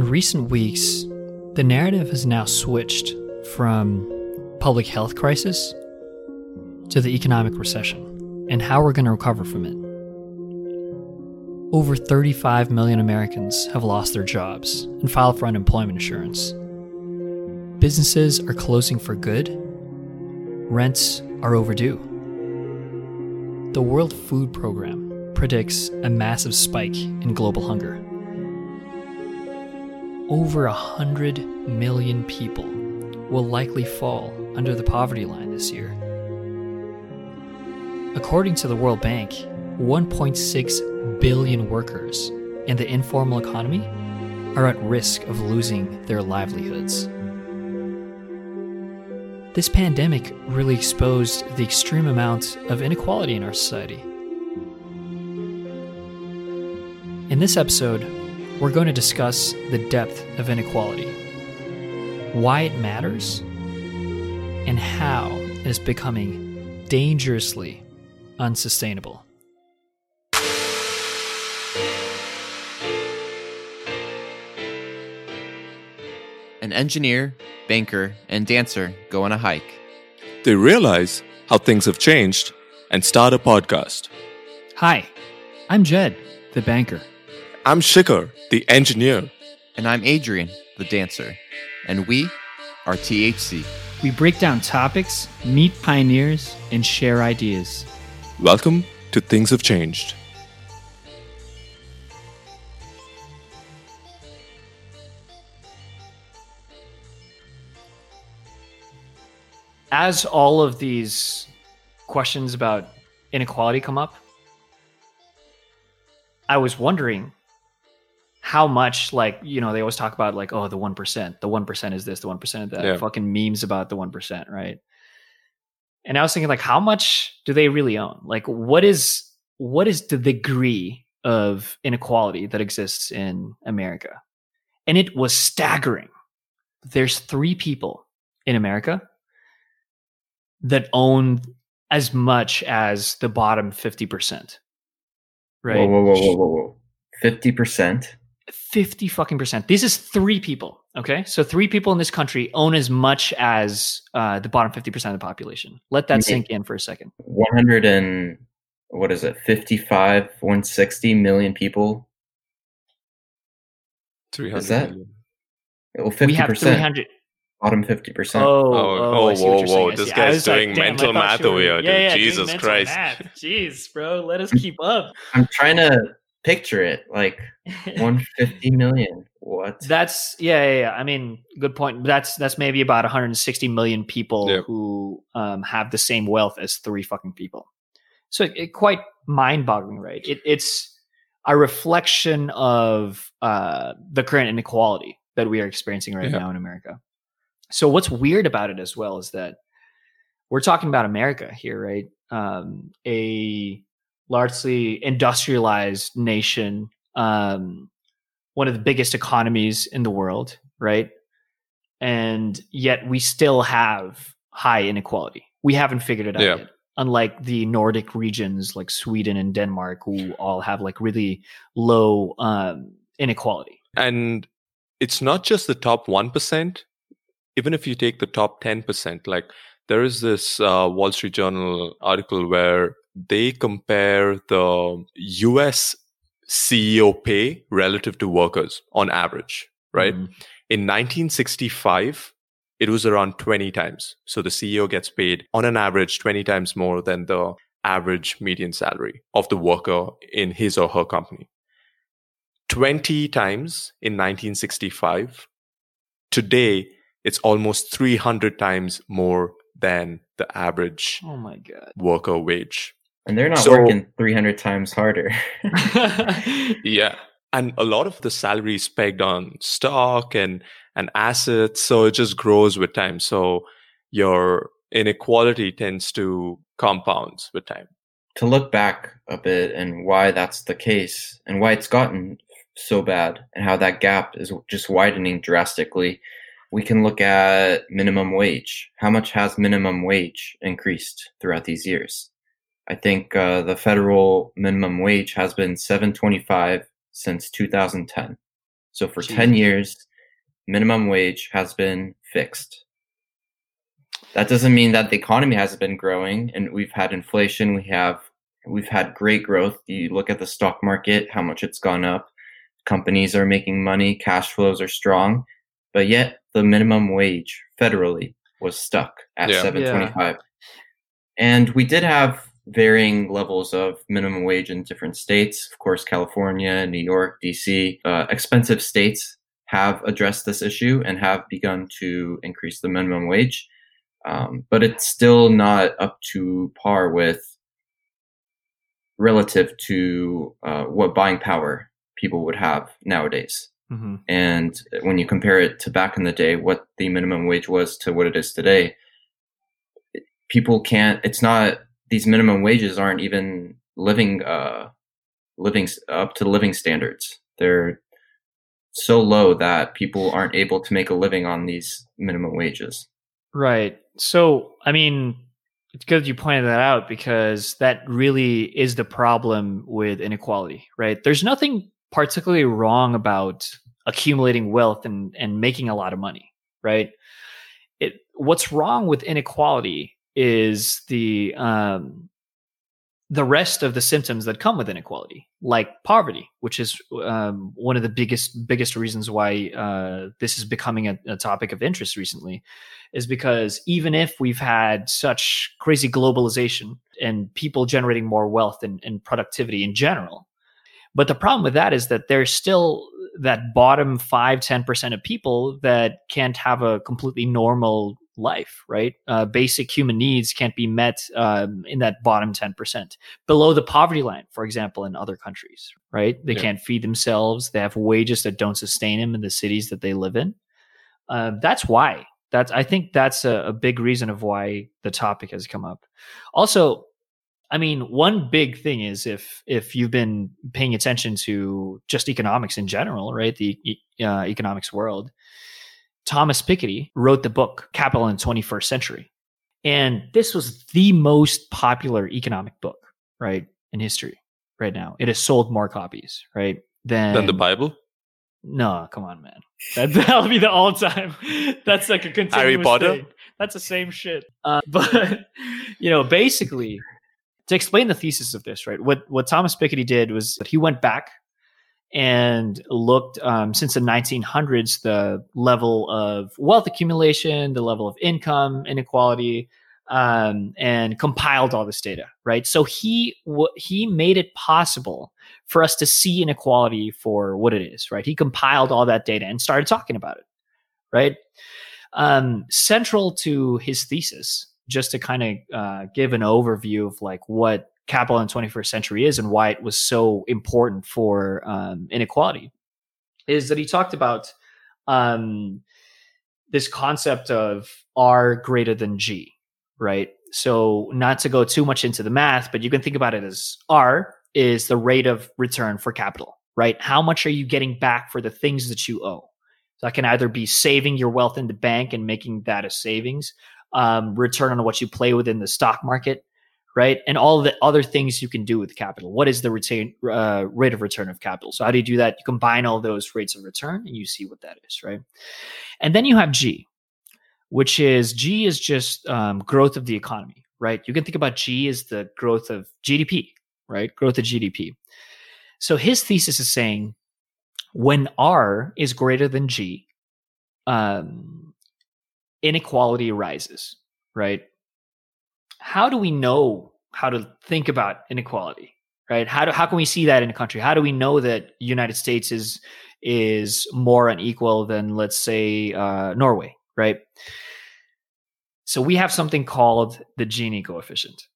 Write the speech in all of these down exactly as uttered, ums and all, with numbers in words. In recent weeks, the narrative has now switched from public health crisis to the economic recession and how we're going to recover from it. Over thirty-five million Americans have lost their jobs and filed for unemployment insurance. Businesses are closing for good. Rents are overdue. The World Food Program predicts a massive spike in global hunger. Over one hundred million people will likely fall under the poverty line this year. According to the World Bank, one point six billion workers in the informal economy are at risk of losing their livelihoods. This pandemic really exposed the extreme amount of inequality in our society. In this episode, we're going to discuss the depth of inequality, why it matters, and how it is becoming dangerously unsustainable. An engineer, banker, and dancer go on a hike. They realize how things have changed and start a podcast. Hi, I'm Jed, the banker. I'm Shikhar, the engineer. And I'm Adrian, the dancer. And we are T H C. We break down topics, meet pioneers, and share ideas. Welcome to Things Have Changed. As all of these questions about inequality come up, I was wondering how much, like, you know, they always talk about, like, oh, the one percent, the one percent is this, the one percent is that, yeah. Fucking memes about the one percent, right? And I was thinking, like, how much do they really own? Like, what is, what is the degree of inequality that exists in America? And it was staggering. There's three people in America that own as much as the bottom fifty percent, right? Whoa, whoa, whoa, whoa, whoa, whoa. fifty percent? fifty fucking percent. This is three people, okay? So three people in this country own as much as uh, the bottom fifty percent of the population. Let that sink in for a second. one hundred and, what is it, fifty-five, one hundred sixty million people? three hundred Is that? Million. Well, fifty percent. We have three hundred. Bottom fifty percent. Oh, oh, oh whoa, whoa. Saying. This yeah, guy's like, doing damn, mental math over here, dude. Yeah, yeah, Jesus Christ. Math. Jeez, bro. Let us keep up. I'm trying to picture it. Like, one hundred fifty million. What? That's, yeah, yeah, yeah. I mean, good point. That's that's maybe about one hundred sixty million people, yeah, who um, have the same wealth as three fucking people. So it, it quite mind-boggling, right? It, it's a reflection of uh, the current inequality that we are experiencing right yeah. now in America. So what's weird about it as well is that we're talking about America here, right? Um, a largely industrialized nation, um, one of the biggest economies in the world, right? And yet we still have high inequality. We haven't figured it out yeah. yet. Unlike the Nordic regions like Sweden and Denmark, who all have like really low um, inequality. And it's not just the top one percent. Even if you take the top ten percent, like there is this uh, Wall Street Journal article where they compare the U S C E O pay relative to workers on average, right? Mm-hmm. In nineteen sixty-five, it was around twenty times. So the C E O gets paid on an average twenty times more than the average median salary of the worker in his or her company. twenty times in nineteen sixty-five. Today, it's almost three hundred times more than the average oh my God. worker wage. And they're not so, working three hundred times harder. Yeah. And a lot of the salary is pegged on stock and, and assets. So it just grows with time. So your inequality tends to compound with time. To look back a bit and why that's the case and why it's gotten so bad and how that gap is just widening drastically, we can look at minimum wage. How much has minimum wage increased throughout these years? I think uh, the federal minimum wage has been seven twenty-five since two thousand ten. So for Jeez. ten years, minimum wage has been fixed. That doesn't mean that the economy hasn't been growing, and we've had inflation. We have, we've had great growth. You look at the stock market, how much it's gone up. Companies are making money. Cash flows are strong, but yet the minimum wage federally was stuck at yeah. seven twenty-five. Yeah. And we did have varying levels of minimum wage in different states. Of course, California, New York, D C, uh, expensive states have addressed this issue and have begun to increase the minimum wage. Um, but it's still not up to par with relative to uh, what buying power people would have nowadays. Mm-hmm. And when you compare it to back in the day, what the minimum wage was to what it is today, people can't, it's not, these minimum wages aren't even living, uh, living up to living standards. They're so low that people aren't able to make a living on these minimum wages. Right. So, I mean, it's good you pointed that out, because that really is the problem with inequality, right? There's nothing particularly wrong about accumulating wealth and, and making a lot of money, right? It, what's wrong with inequality is the um, the rest of the symptoms that come with inequality, like poverty, which is um, one of the biggest biggest reasons why uh, this is becoming a, a topic of interest recently, is because even if we've had such crazy globalization and people generating more wealth and, and productivity in general, but the problem with that is that there's still that bottom five, ten percent of people that can't have a completely normal life, right? Uh, basic human needs can't be met um, in that bottom ten percent. Below the poverty line, for example, in other countries, right? They yeah. can't feed themselves. They have wages that don't sustain them in the cities that they live in. Uh, that's why. That's, I think that's a, a big reason of why the topic has come up. Also, I mean, one big thing is if if you've been paying attention to just economics in general, right? The uh, economics world. Thomas Piketty wrote the book Capital in the Twenty-First Century, and this was the most popular economic book, right, in history right now. It has sold more copies, right, than than the Bible. No, come on, man. That, that'll be the all-time. That's like a continuous Harry Potter. Thing. That's the same shit. Uh, but you know, basically. To explain the thesis of this, right? What what Thomas Piketty did was that he went back and looked um, since the nineteen hundreds, the level of wealth accumulation, the level of income inequality, um, and compiled all this data, right? So he w- he made it possible for us to see inequality for what it is, right? He compiled all that data and started talking about it, right? Um, central to his thesis. Just to kind of uh, give an overview of like what Capital in the twenty-first Century is and why it was so important for um, inequality, is that he talked about um, this concept of R greater than G, right? So not to go too much into the math, but you can think about it as R is the rate of return for capital, right? How much are you getting back for the things that you owe? So that can either be saving your wealth in the bank and making that as savings, Um, return on what you play within the stock market, right? And all the other things you can do with capital. What is the retain, uh, rate of return of capital? So how do you do that? You combine all those rates of return and you see what that is, right? And then you have G, which is G is just um, growth of the economy, right? You can think about G as the growth of G D P, right? Growth of G D P. So his thesis is saying when R is greater than G, um, inequality rises, right? How do we know how to think about inequality, right? How do, how can we see that in a country? How do we know that the United States is, is more unequal than, let's say, uh, Norway, right? So we have something called the Gini coefficient.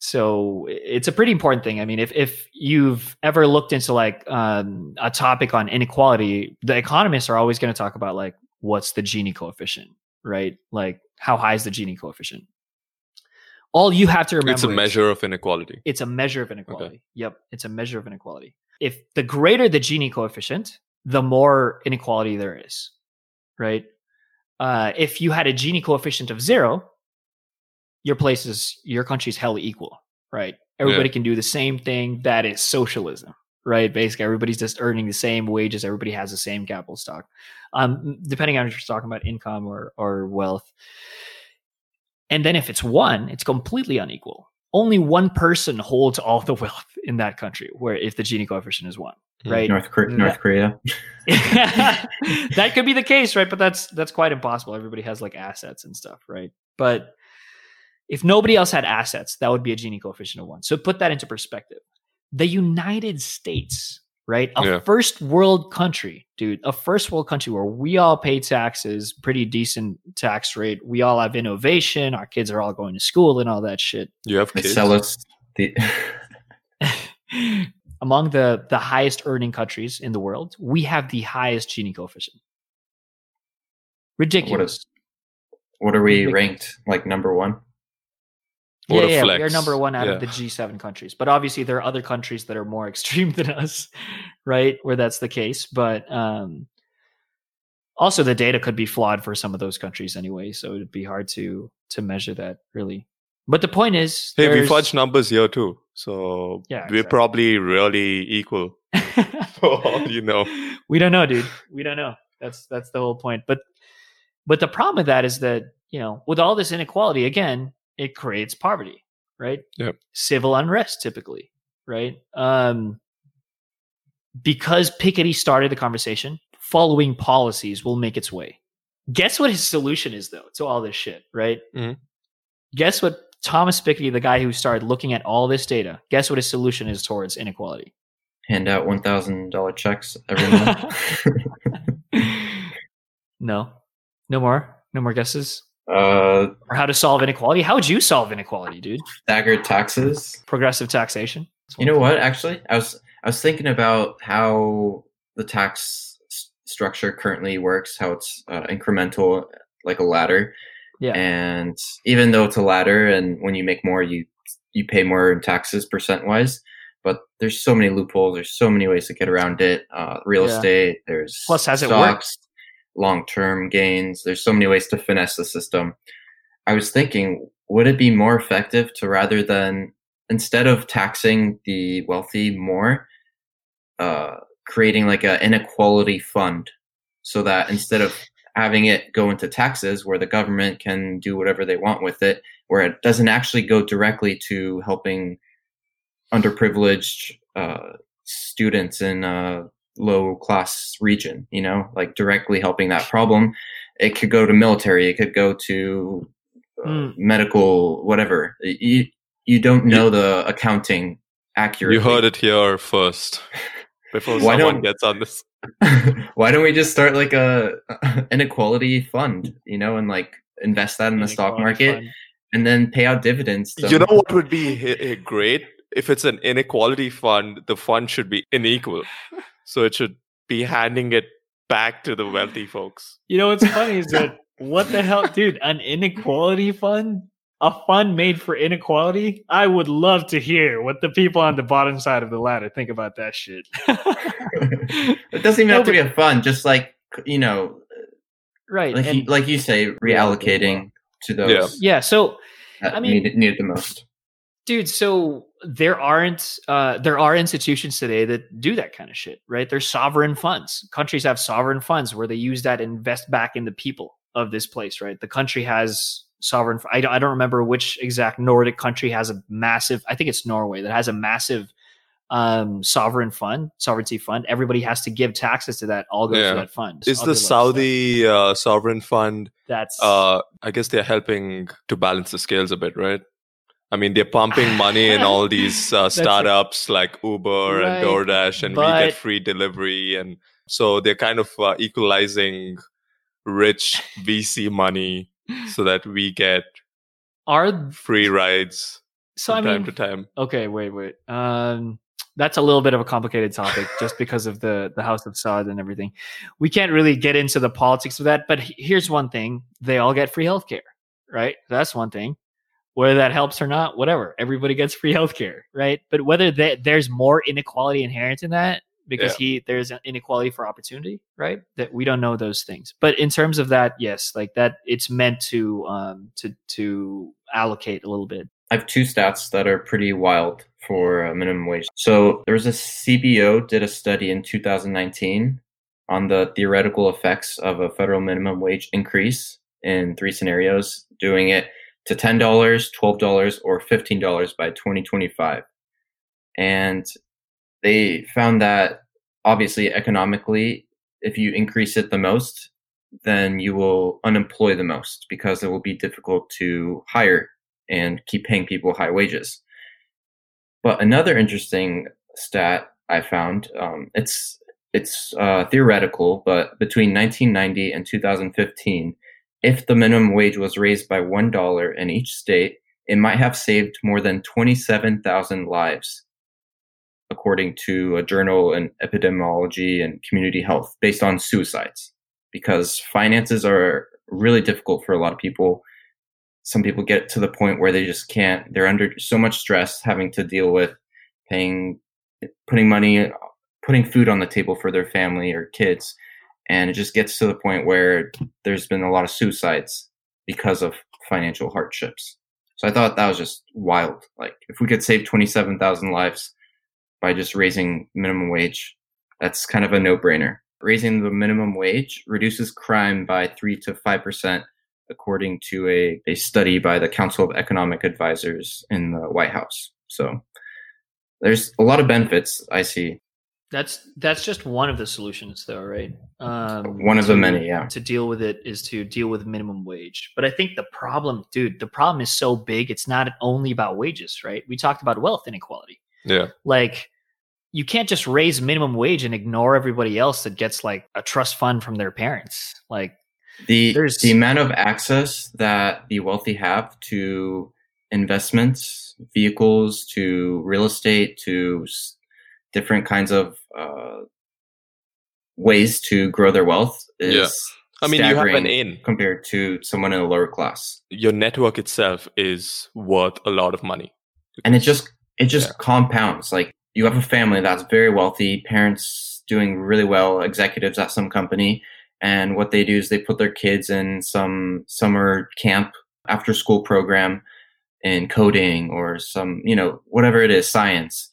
So it's a pretty important thing. I mean, if if you've ever looked into like um, a topic on inequality, the economists are always going to talk about like, what's the Gini coefficient? Right? Like, how high is the Gini coefficient? All you have to remember. It's a measure is, of inequality. It's a measure of inequality. Okay. Yep. It's a measure of inequality. If the greater the Gini coefficient, the more inequality there is, right? Uh, if you had a Gini coefficient of zero, your place is, your country's hell equal, right? Everybody yeah. can do the same thing. That is socialism, right? Basically, everybody's just earning the same wages. Everybody has the same capital stock, um, depending on if you're talking about income or, or wealth. And then if it's one, it's completely unequal. Only one person holds all the wealth in that country, where if the Gini coefficient is one, right? North, North Korea. That could be the case, right? But that's that's quite impossible. Everybody has like assets and stuff, right? But if nobody else had assets, that would be a Gini coefficient of one. So put that into perspective. The United States, right? A yeah. first world country, dude. A first world country where we all pay taxes, pretty decent tax rate. We all have innovation. Our kids are all going to school and all that shit. You have kids. They sell us the- Among the, the highest earning countries in the world, we have the highest Gini coefficient. Ridiculous. What, is, what are we Ridiculous. ranked? Like number one? What yeah, yeah, we are number one out yeah. of the G seven countries. But obviously there are other countries that are more extreme than us, right? Where that's the case. But um, also the data could be flawed for some of those countries anyway. So it'd be hard to to measure that really. But the point is... Hey, we fudge numbers here too. So yeah, we're exactly. probably really equal. For all you know. We don't know, dude. We don't know. That's that's the whole point. But But the problem with that is that, you know, with all this inequality, again... it creates poverty, right? Yep. Civil unrest typically, right? Um, because Piketty started the conversation, following policies will make its way. Guess what his solution is, though, to all this shit, right? Mm-hmm. Guess what Thomas Piketty, the guy who started looking at all this data, guess what his solution is towards inequality? Hand out one thousand dollars checks every month. No. No more? No more guesses? Uh, or how to solve inequality? How would you solve inequality, dude? Staggered taxes, progressive taxation. You know what? Actually, I was I was thinking about how the tax s- structure currently works, how it's uh, incremental, like a ladder. Yeah. And even though it's a ladder, and when you make more, you you pay more in taxes percent wise. But there's so many loopholes. There's so many ways to get around it. Uh, real yeah. estate. There's plus has stocks. It worked? Long-term gains. There's so many ways to finesse the system. I was thinking, would it be more effective to rather than, instead of taxing the wealthy more, uh, creating like an inequality fund so that instead of having it go into taxes where the government can do whatever they want with it, where it doesn't actually go directly to helping underprivileged uh, students in uh low class region, you know, like directly helping that problem. It could go to military. It could go to uh, mm. medical, whatever. You you don't know the accounting accurately. You heard it here first. Before someone gets on this, why don't we just start like a, a inequality fund, you know, and like invest that in the stock market fund. And then pay out dividends. To- you know what would be great? If it's an inequality fund, the fund should be unequal. So it should be handing it back to the wealthy folks. You know what's funny is that, what the hell, dude, an inequality fund? A fund made for inequality? I would love to hear what the people on the bottom side of the ladder think about that shit. It doesn't even no, have to be a fund, just like, you know, right? Like, and, you, like you say, reallocating to those. Yeah, yeah so, I mean, need, need the most. Dude, so there aren't uh, there are institutions today that do that kind of shit, right? There's sovereign funds. Countries have sovereign funds where they use that and invest back in the people of this place, right? The country has sovereign. I don't, I don't remember which exact Nordic country has a massive. I think it's Norway that has a massive um, sovereign fund, sovereignty fund. Everybody has to give taxes to that. All goes yeah. to that fund. Is the Saudi uh, sovereign fund? That's. Uh, I guess they're helping to balance the scales a bit, right? I mean, they're pumping money in all these uh, startups like Uber right, and DoorDash, and but... we get free delivery. And so they're kind of uh, equalizing rich V C money so that we get Are... free rides so, from I mean, time to time. Okay, wait, wait. Um, that's a little bit of a complicated topic just because of the, the House of Saud and everything. We can't really get into the politics of that. But here's one thing. They all get free healthcare, right? That's one thing. Whether that helps or not, whatever. Everybody gets free healthcare, right? But whether that there's more inequality inherent in that because yeah. he there's an inequality for opportunity, right? That we don't know those things. But in terms of that, yes, like that, it's meant to um to to allocate a little bit. I have two stats that are pretty wild for uh, minimum wage. So there was a C B O did a study in two thousand nineteen on the theoretical effects of a federal minimum wage increase in three scenarios, doing it to ten dollars, twelve dollars, or fifteen dollars by twenty twenty-five. And they found that obviously economically, if you increase it the most, then you will unemploy the most because it will be difficult to hire and keep paying people high wages. But another interesting stat I found, um, it's it's uh, theoretical, but between nineteen ninety and two thousand fifteen, if the minimum wage was raised by one dollar in each state, it might have saved more than twenty-seven thousand lives, according to a Journal of Epidemiology and Community Health, based on suicides, because finances are really difficult for a lot of people. Some people get to the point where they just can't, they're under so much stress having to deal with paying, putting money, putting food on the table for their family or kids. And it just gets to the point where there's been a lot of suicides because of financial hardships. So I thought that was just wild. Like if we could save twenty-seven thousand lives by just raising minimum wage, that's kind of a no-brainer. Raising the minimum wage reduces crime by three to five percent. According to a, a study by the Council of Economic Advisers in the White House. So there's a lot of benefits I see. That's that's just one of the solutions, though, right? Um, one of to, the many, yeah. To deal with it is to deal with minimum wage. But I think the problem, dude, the problem is so big, it's not only about wages, right? We talked about wealth inequality. Yeah. Like, you can't just raise minimum wage and ignore everybody else that gets, like, a trust fund from their parents. Like, The There's, the amount of access that the wealthy have to investments, vehicles, to real estate, to different kinds of uh, ways to grow their wealth is yeah. I mean, you have an in compared to someone in a lower class. Your network itself is worth a lot of money, and it just it just yeah. compounds. Like you have a family that's very wealthy, parents doing really well, executives at some company. And what they do is they put their kids in some summer camp after school program in coding or some, you know, whatever it is, science.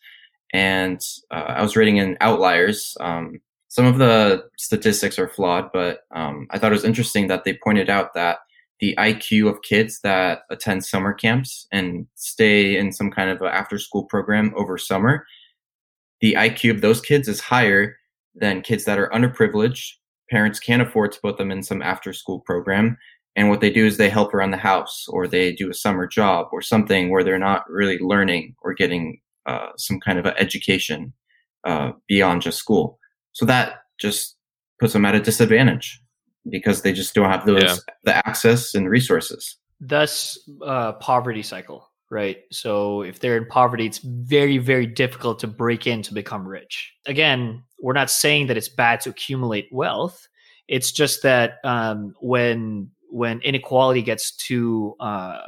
And uh, I was reading in Outliers. Um, some of the statistics are flawed, but um, I thought it was interesting that they pointed out that the I Q of kids that attend summer camps and stay in some kind of after school program over summer, the I Q of those kids is higher than kids that are underprivileged. Parents can't afford to put them in some after-school program. And what they do is they help around the house or they do a summer job or something where they're not really learning or getting uh, some kind of an education uh, beyond just school. So that just puts them at a disadvantage because they just don't have those yeah. the access and resources. Thus, uh, poverty cycle, right? So if they're in poverty, it's very, very difficult to break in to become rich. Again, we're not saying that it's bad to accumulate wealth. It's just that um, when when inequality gets too uh,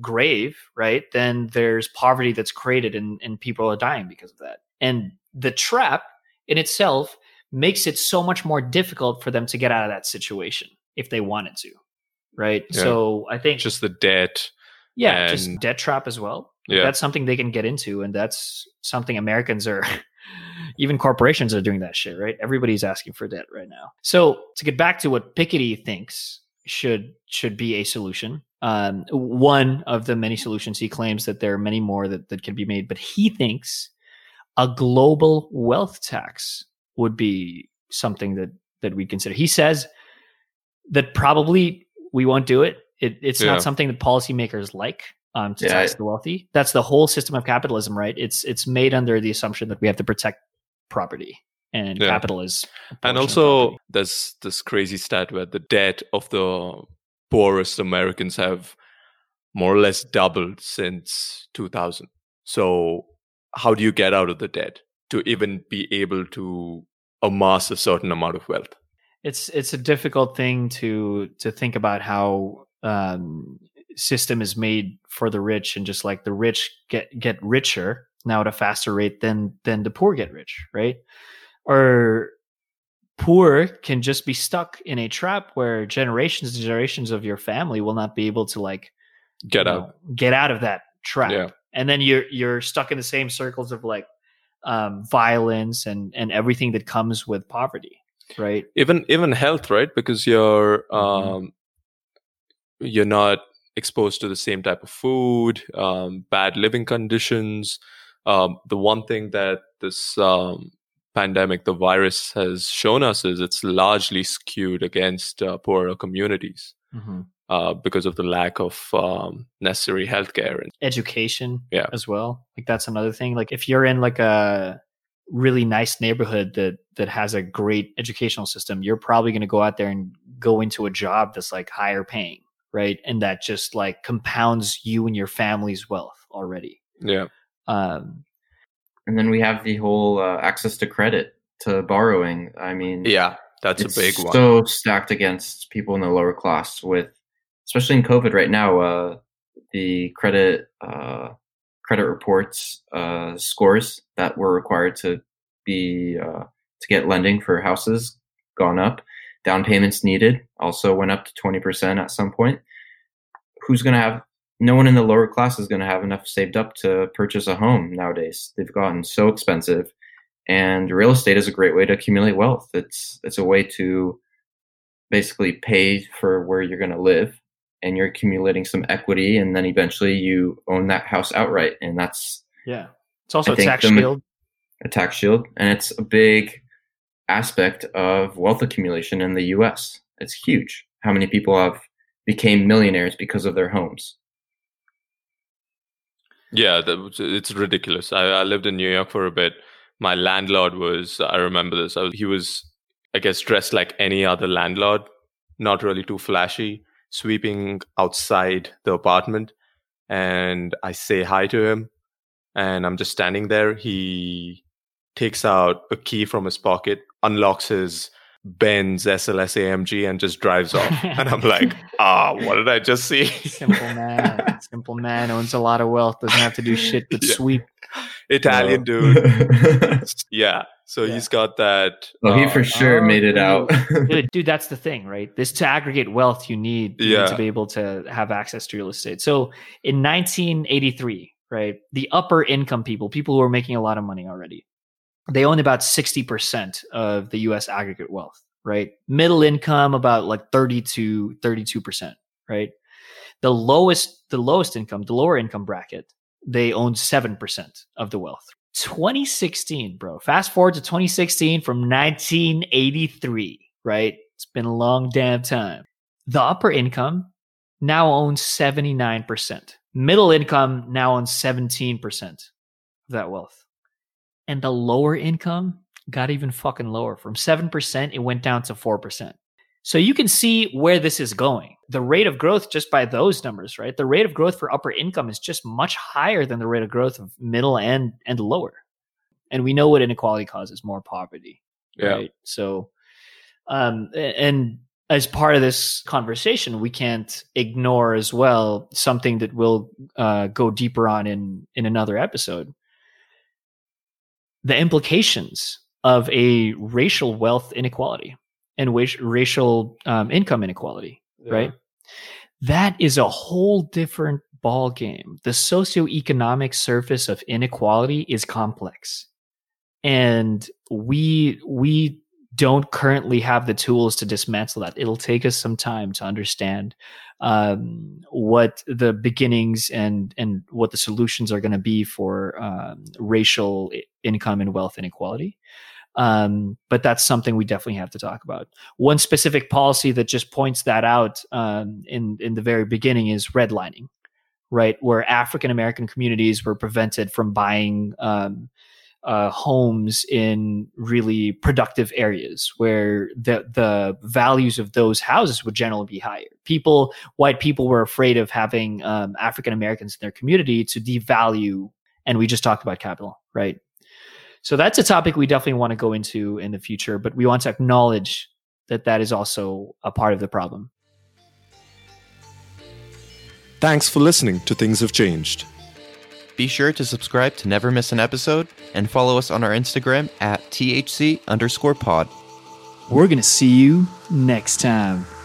grave, right, then there's poverty that's created and, and people are dying because of that. And the trap in itself makes it so much more difficult for them to get out of that situation if they wanted to, right? Yeah. So I think... Just the debt. Yeah, and... just debt trap as well. Yeah. That's something they can get into, and that's something Americans are... Even corporations are doing that shit, right? Everybody's asking for debt right now. So to get back to what Piketty thinks should should be a solution, um, one of the many solutions, he claims that there are many more that, that can be made, but he thinks a global wealth tax would be something that, that we'd consider. He says that probably we won't do it. it it's yeah. not something that policymakers like. Um, to yeah, tax the wealthy. That's the whole system of capitalism, right? It's it's made under the assumption that we have to protect property and yeah. capital is. And also there's this crazy stat where the debt of the poorest Americans have more or less doubled since two thousand. So how do you get out of the debt to even be able to amass a certain amount of wealth? It's it's a difficult thing to to think about how um, system is made for the rich, and just like the rich get get richer now at a faster rate than than the poor get rich, right? Or poor can just be stuck in a trap where generations and generations of your family will not be able to like get out know, get out of that trap. Yeah. And then you're you're stuck in the same circles of like um, violence and and everything that comes with poverty, right? Even even health, right? Because you're um, mm-hmm. you're not exposed to the same type of food, um, bad living conditions. Um, the one thing that this um, pandemic, the virus, has shown us is it's largely skewed against uh, poorer communities. Mm-hmm. Uh, because of the lack of um, necessary healthcare and education, yeah. as well. Like that's another thing. Like if you're in like a really nice neighborhood that that has a great educational system, you're probably going to go out there and go into a job that's like higher paying, right? And that just like compounds you and your family's wealth already. Yeah. Um, and then we have the whole uh, access to credit, to borrowing. I mean, yeah, that's a big one. So stacked against people in the lower class with. Especially in COVID right now, uh, the credit uh, credit reports uh, scores that were required to be uh, to get lending for houses gone up. Down payments needed also went up to twenty percent at some point. Who's going to have? No one in the lower class is going to have enough saved up to purchase a home nowadays. They've gotten so expensive, and real estate is a great way to accumulate wealth. It's it's a way to basically pay for where you're going to live. And you're accumulating some equity, and then eventually you own that house outright, and that's yeah. It's also I a tax the, shield, a tax shield, and it's a big aspect of wealth accumulation in the U S. It's huge. How many people have became millionaires because of their homes? Yeah, that, it's ridiculous. I, I lived in New York for a bit. My landlord was—I remember this. I was, he was, I guess, dressed like any other landlord, not really too flashy. Sweeping outside the apartment, and I say hi to him, and I'm just standing there. He takes out a key from his pocket, unlocks his Benz S L S A M G, and just drives off. And I'm like, ah, what did I just see? Simple man. Simple man owns a lot of wealth, doesn't have to do shit but yeah. sweep. Italian no. dude. yeah. So yeah. he's got that. Well, uh, he for sure oh, made it dude. out. dude, dude, that's the thing, right? This to aggregate wealth you need, you yeah. need to be able to have access to real estate. So in nineteen eighty-three, right, the upper income people, people who are making a lot of money already, they own about sixty percent of the U S aggregate wealth, right? Middle income, about like thirty-two, thirty-two percent, right? The lowest, the lowest income, the lower income bracket, they owned seven percent of the wealth. twenty sixteen, bro. Fast forward to twenty sixteen from nineteen eighty-three, right? It's been a long damn time. The upper income now owns seventy-nine percent. Middle income now owns seventeen percent of that wealth. And the lower income got even fucking lower. From seven percent, it went down to four percent. So you can see where this is going. The rate of growth just by those numbers, right? The rate of growth for upper income is just much higher than the rate of growth of middle and and lower. And we know what inequality causes, more poverty. Yeah. Right? So, um, and as part of this conversation, we can't ignore as well something that we'll uh, go deeper on in, in another episode. The implications of a racial wealth inequality. And racial um, income inequality, yeah. right? That is a whole different ball game. The socioeconomic surface of inequality is complex, and we we don't currently have the tools to dismantle that. It'll take us some time to understand um, what the beginnings and and what the solutions are going to be for um, racial income and wealth inequality. Um, but that's something we definitely have to talk about. One specific policy that just points that out um, in, in the very beginning is redlining, right? Where African-American communities were prevented from buying um, uh, homes in really productive areas where the, the values of those houses would generally be higher. People, white people were afraid of having um, African-Americans in their community to devalue. And we just talked about capital, right? So that's a topic we definitely want to go into in the future, but we want to acknowledge that that is also a part of the problem. Thanks for listening to Things Have Changed. Be sure to subscribe to never miss an episode and follow us on our Instagram at T H C underscore pod. We're going to see you next time.